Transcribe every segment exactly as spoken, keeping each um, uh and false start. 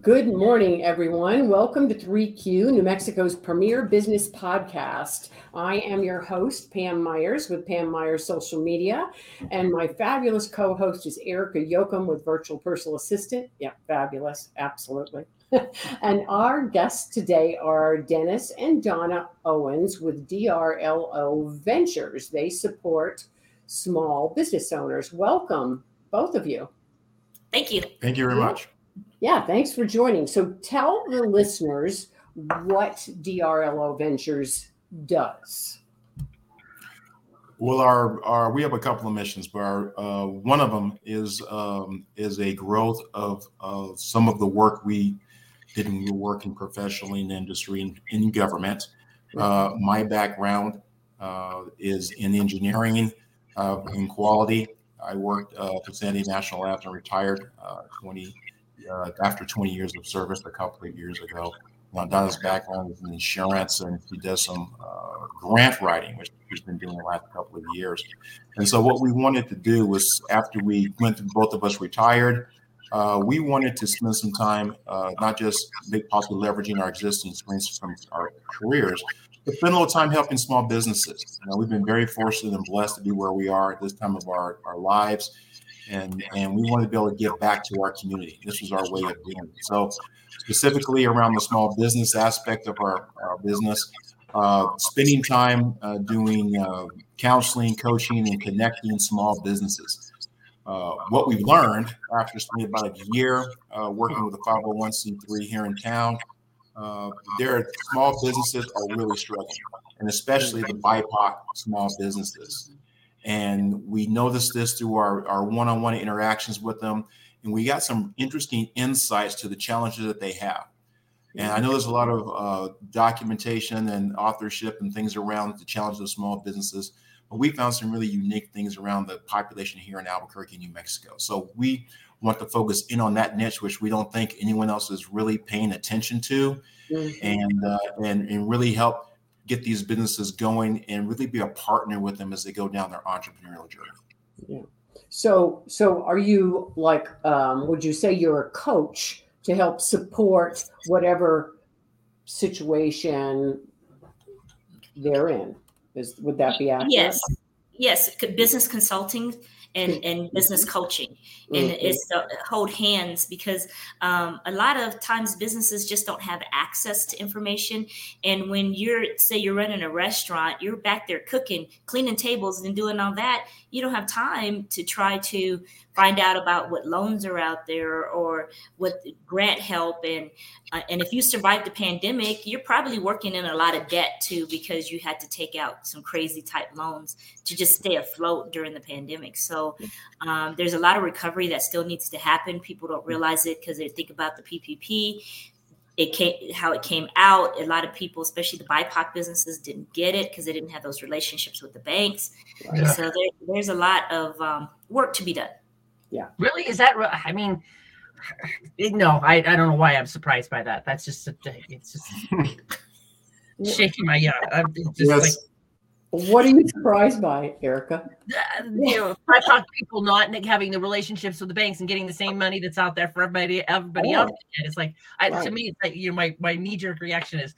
Good morning, everyone. Welcome to three Q, New Mexico's premier business podcast. I am your host, Pam Myers, with Pam Myers Social Media, and my fabulous co-host is Erica Yochum with Virtual Personal Assistant. Yeah, fabulous, absolutely. And our guests today are Dennis and Donna Owens with D R L O Ventures. They support small business owners. Welcome, both of you. Thank you. Thank you very much. Yeah, thanks for joining. So tell the listeners what D R L O Ventures does. Well, our, our we have a couple of missions, but our, uh, one of them is um, is a growth of, of some of the work we did when we were working professionally in industry and in government. Uh, my background uh, is in engineering uh, and quality. I worked uh, for Sandia National Labs and retired uh, twenty Uh, after twenty years of service a couple of years ago. Now, Donna's background is in insurance, and she does some uh, grant writing, which she's been doing the last couple of years. And so what we wanted to do was, after we went through, both of us retired, uh, we wanted to spend some time, uh, not just possibly leveraging our existing experience from our careers, but spend a little time helping small businesses. You know, we've been very fortunate and blessed to be where we are at this time of our, our lives. And and we wanted to be able to give back to our community. This was our way of doing it. So specifically around the small business aspect of our, our business, uh, spending time uh, doing uh, counseling, coaching, and connecting small businesses. Uh, what we've learned after spending about a year uh, working with a five oh one c three here in town, uh, their small businesses are really struggling, and especially the B I P O C small businesses. And we noticed this through our, our one-on-one interactions with them. And we got some interesting insights to the challenges that they have. And I know there's a lot of uh, documentation and authorship and things around the challenges of small businesses, but we found some really unique things around the population here in Albuquerque, New Mexico. So we want to focus in on that niche, which we don't think anyone else is really paying attention to, mm-hmm. and, uh, and and really help get these businesses going and really be a partner with them as they go down their entrepreneurial journey. Yeah. So, so are you like, um, would you say you're a coach to help support whatever situation they're in? Is, would that be accurate? Yes. Yes. Business consulting and, and business coaching. And mm-hmm. it's the hold hands, because um, a lot of times businesses just don't have access to information. And when you're, say you're running a restaurant, you're back there cooking, cleaning tables and doing all that. You don't have time to try to find out about what loans are out there or what grant help. And uh, and if you survived the pandemic, you're probably working in a lot of debt too, because you had to take out some crazy type loans to just stay afloat during the pandemic. So um, there's a lot of recovery that still needs to happen. People don't realize it because they think about the P P P, it came, how it came out. A lot of people, especially the B I P O C businesses, didn't get it because they didn't have those relationships with the banks. Yeah. So there, there's a lot of um, work to be done. Yeah. Really? Is that, I mean, no, I, I don't know why I'm surprised by that. That's just, a, it's just shaking my, yeah. I'm just yes. like, what are you surprised by, Erica? Uh, you know, I talk people not having the relationships with the banks and getting the same money that's out there for everybody, everybody oh. else. And it's like, I, right. to me, it's like, you know, my, my knee jerk reaction is,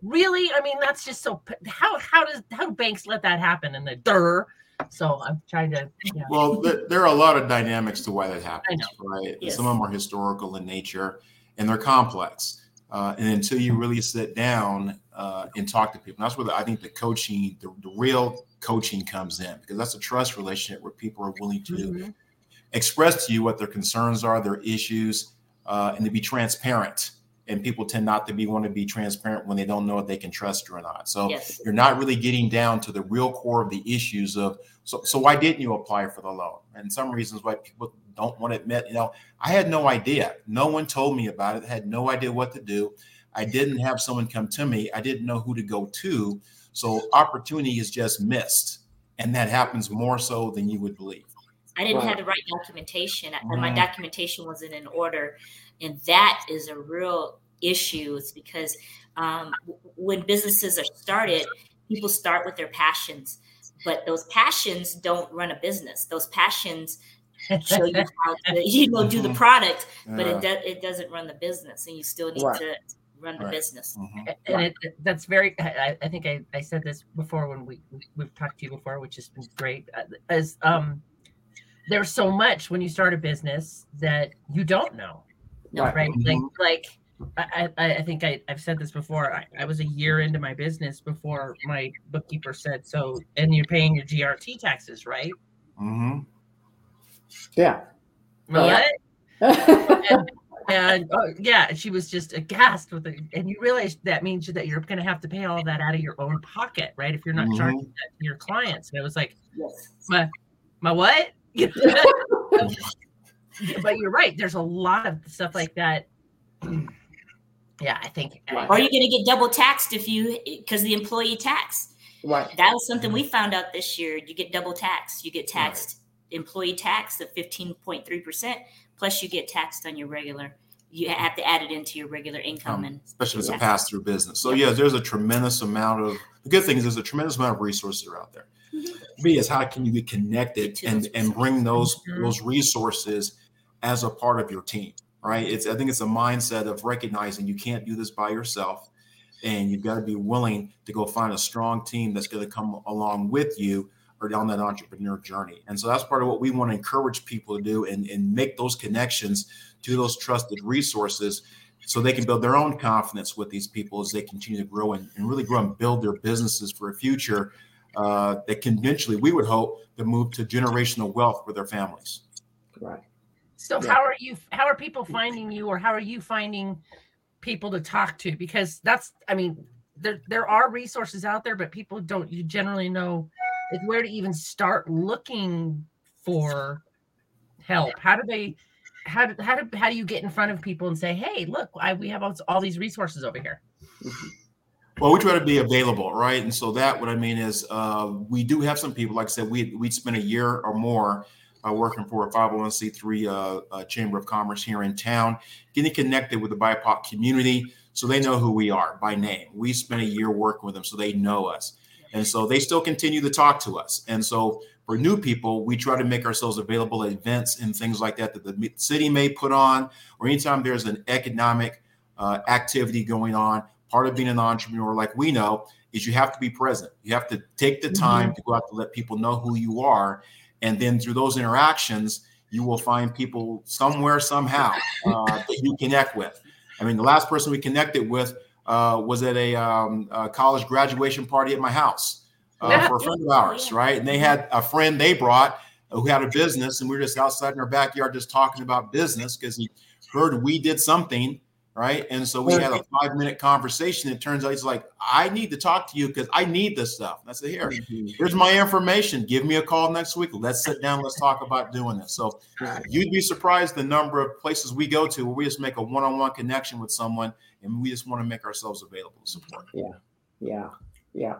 really? I mean, that's just so, how, how does, how do banks let that happen? And the durr. So I'm trying to. Yeah. Well, there are a lot of dynamics to why that happens, right? Yes. Some of them are historical in nature, and they're complex. Uh, and until you really sit down uh, and talk to people, and that's where the, I think the coaching, the, the real coaching comes in, because that's a trust relationship where people are willing to mm-hmm. express to you what their concerns are, their issues, uh, and to be transparent. And people tend not to be want to be transparent when they don't know if they can trust you or not. So yes. you're not really getting down to the real core of the issues of, so so why didn't you apply for the loan? And some reasons why people don't want to admit, you know, I had no idea. No one told me about it. I had no idea what to do. I didn't have someone come to me. I didn't know who to go to. So opportunity is just missed. And that happens more so than you would believe. I didn't right. have the right documentation. Mm-hmm. My documentation wasn't in order. And that is a real issue. It's because um, when businesses are started, people start with their passions, but those passions don't run a business. Those passions show you how to, you know, mm-hmm. do the product, but yeah. it do, it doesn't run the business, and you still need right. to run the right. business. Mm-hmm. And right. it, that's very, I, I think I, I said this before when we, we, we've talked to you before, which has been great, as um, there's so much when you start a business that you don't know, right? right? Mm-hmm. Like, like I, I, I think I, I've said this before. I, I was a year into my business before my bookkeeper said, so, and you're paying your G R T taxes, right? Mm-hmm. Yeah. What? and, and oh, yeah, she was just aghast with it. And you realize that means that you're going to have to pay all that out of your own pocket, right? If you're not mm-hmm. charging that to your clients. And I was like, yes. my, my what? But you're right. There's a lot of stuff like that. Yeah, I think. Right. Are you going to get double taxed if you, because the employee tax? Right. That was something we found out this year. You get double taxed. You get taxed. Right. Employee tax of fifteen point three percent, plus you get taxed on your regular, you have to add it into your regular income. Um, and especially as a pass-through business. So yeah, there's a tremendous amount of, the good thing is there's a tremendous amount of resources out there. Mm-hmm. B is how can you get connected and, and bring those mm-hmm. those resources as a part of your team, right? It's I think it's a mindset of recognizing you can't do this by yourself, and you've got to be willing to go find a strong team that's going to come along with you or down that entrepreneur journey. And so that's part of what we want to encourage people to do, and, and make those connections to those trusted resources so they can build their own confidence with these people as they continue to grow and, and really grow and build their businesses for a future uh, that can eventually, we would hope, to move to generational wealth for their families. Right. So yeah. how are you, how are people finding you, or how are you finding people to talk to? Because that's, I mean, there there are resources out there, but people don't, you generally know where to even start looking for help. How do they, how do, how do, how do you get in front of people and say, hey, look, I, we have all, all these resources over here? Well, we try to be available, right? And so that, what I mean is uh, we do have some people, like I said, we, we'd spent a year or more uh, working for a five oh one c three uh, uh, Chamber of Commerce here in town, getting connected with the B I P O C community so they know who we are by name. We spent a year working with them so they know us. And so they still continue to talk to us. And so for new people, we try to make ourselves available at events and things like that that the city may put on, or anytime there's an economic uh, activity going on. Part of being an entrepreneur, like we know, is you have to be present. You have to take the time mm-hmm. to go out to let people know who you are. And then through those interactions, you will find people somewhere, somehow uh, that you connect with. I mean, the last person we connected with Uh, was at a, um, a college graduation party at my house uh, for a friend of ours, right? And they had a friend they brought who had a business, and we were just outside in our backyard just talking about business because he heard we did something, right? And so we had a five-minute conversation. It turns out he's like, I need to talk to you because I need this stuff. And I said, here, here's my information. Give me a call next week. Let's sit down. Let's talk about doing this. So you'd be surprised the number of places we go to where we just make a one-on-one connection with someone, and we just want to make ourselves available to support. Yeah, yeah, yeah,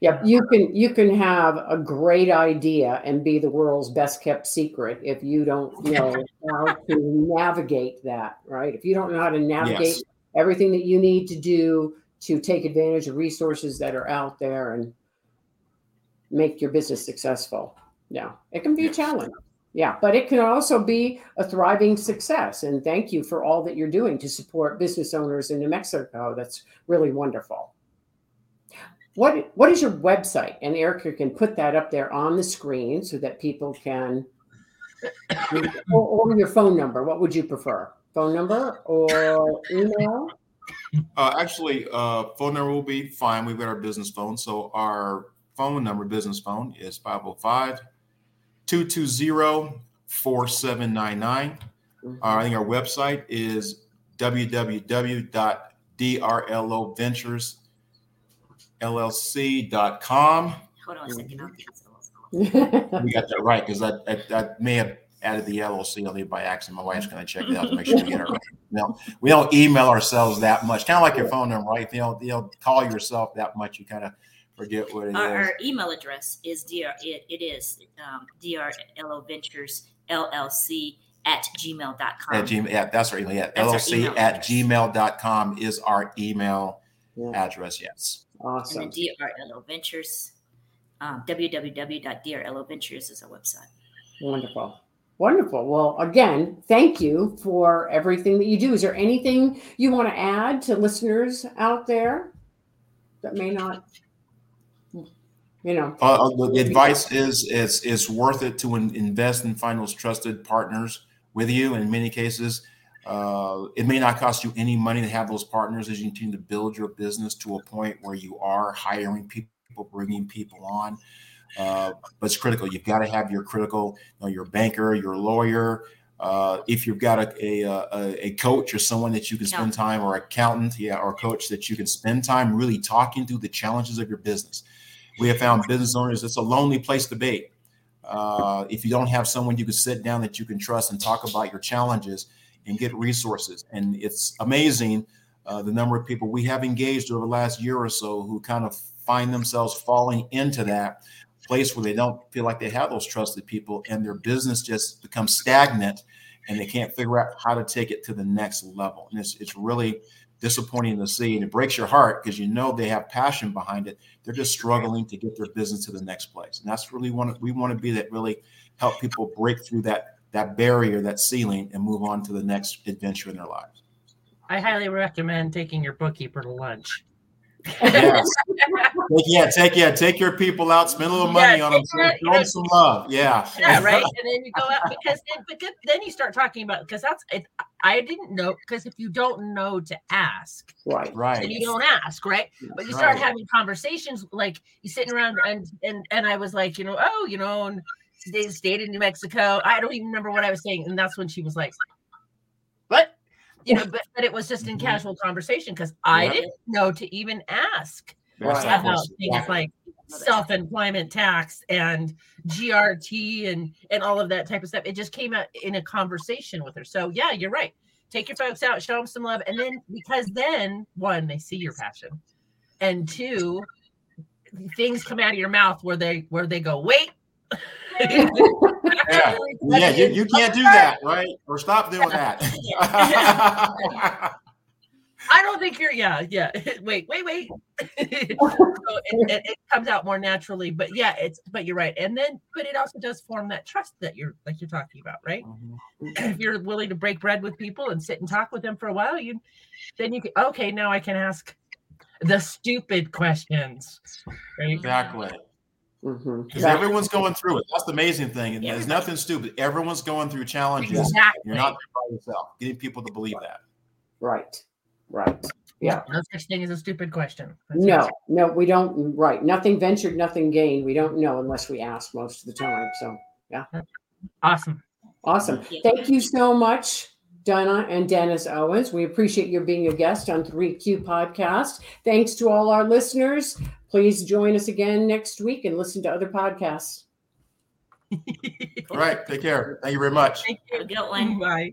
yeah. You can you can have a great idea and be the world's best kept secret if you don't know how to navigate that, right? If you don't know how to navigate yes. everything that you need to do to take advantage of resources that are out there and make your business successful. Yeah, it can be a challenge. Yeah, but it can also be a thriving success. And thank you for all that you're doing to support business owners in New Mexico. That's really wonderful. What What is your website? And Erica can put that up there on the screen so that people can, or, or your phone number. What would you prefer? Phone number or email? Uh, actually, uh, phone number will be fine. We've got our business phone. So our phone number, business phone, is five oh five, two two zero, four seven nine nine. Uh, I think our website is w w w dot d r l o ventures l l c dot com. Hold on a second. We got that right because I, I, I may have added the L L C only by accident. My wife's going to check it out to make sure we get it right. No, we don't email ourselves that much. Kind of like your phone number, right? If you don't, you don't call yourself that much, you kind of forget what it our, is. Our email address is dr. It, it is um, d r l o ventures l l c at gmail dot com. At gmail, yeah, that's our email. Yeah, that's L L C email at gmail dot com is our email yeah. address. Yes. Awesome. And the D R L O Ventures, um, w w w dot d r l o ventures is our website. Wonderful. Wonderful. Well, again, thank you for everything that you do. Is there anything you want to add to listeners out there that may not, you know? Uh, the, the advice is it's it's worth it to in, invest in finance trusted partners with you. In many cases, uh, it may not cost you any money to have those partners as you continue to build your business to a point where you are hiring people, bringing people on. Uh, but it's critical. You've got to have your critical, you know, your banker, your lawyer. Uh, if you've got a, a, a coach or someone that you can spend yeah. time, or accountant, yeah, or coach that you can spend time really talking through the challenges of your business. We have found business owners, it's a lonely place to be. Uh, if you don't have someone you can sit down that you can trust and talk about your challenges and get resources. And it's amazing uh, the number of people we have engaged over the last year or so who kind of find themselves falling into that place where they don't feel like they have those trusted people, and their business just becomes stagnant and they can't figure out how to take it to the next level. And it's it's really disappointing to see, and it breaks your heart because you know they have passion behind it. They're just struggling to get their business to the next place. And that's really one we want to be, that really help people break through that that barrier, that ceiling, and move on to the next adventure in their lives. I highly recommend taking your bookkeeper to lunch. Yes. yeah, take yeah, take your people out, spend a little money yeah, on them, that, show them know, some love. Yeah, yeah, right. And then you go out because then, because then you start talking about because that's it, I didn't know because if you don't know to ask, right, right, and you don't ask, right? But you start right. having conversations like you sitting around and and and I was like, you know, oh, you know, and today's date in New Mexico. I don't even remember what I was saying, and that's when she was like, "What?" You know, but, but it was just in mm-hmm. casual conversation because I yeah. didn't know to even ask right. about things yeah. like self-employment tax and G R T and, and all of that type of stuff. It just came out in a conversation with her. So yeah, you're right. Take your folks out, show them some love. And then, because then one, they see your passion, and two, things come out of your mouth where they, where they go, wait, yeah, yeah you, you can't do that, right? Or stop doing that. I don't think you're, yeah, yeah. Wait, wait, wait. So it, it, it comes out more naturally, but yeah, it's, but you're right. And then, but it also does form that trust that you're, like you're talking about, right? Mm-hmm. If you're willing to break bread with people and sit and talk with them for a while, you, then you can, okay, now I can ask the stupid questions. Right? Exactly. Because mm-hmm. right. everyone's going through it. That's the amazing thing. And yeah. there's nothing stupid. Everyone's going through challenges. Exactly. You're not by yourself. Getting people to believe that. Right. Right. Yeah. No such thing as a stupid question. That's no. Right. No, we don't. Right. Nothing ventured, nothing gained. We don't know unless we ask most of the time. So, yeah. Awesome. Awesome. Thank you so much, Donna and Dennis Owens. We appreciate your being a guest on three Q Podcast. Thanks to all our listeners. Please join us again next week and listen to other podcasts. All right. Take care. Thank you very much. Thank you. Bye.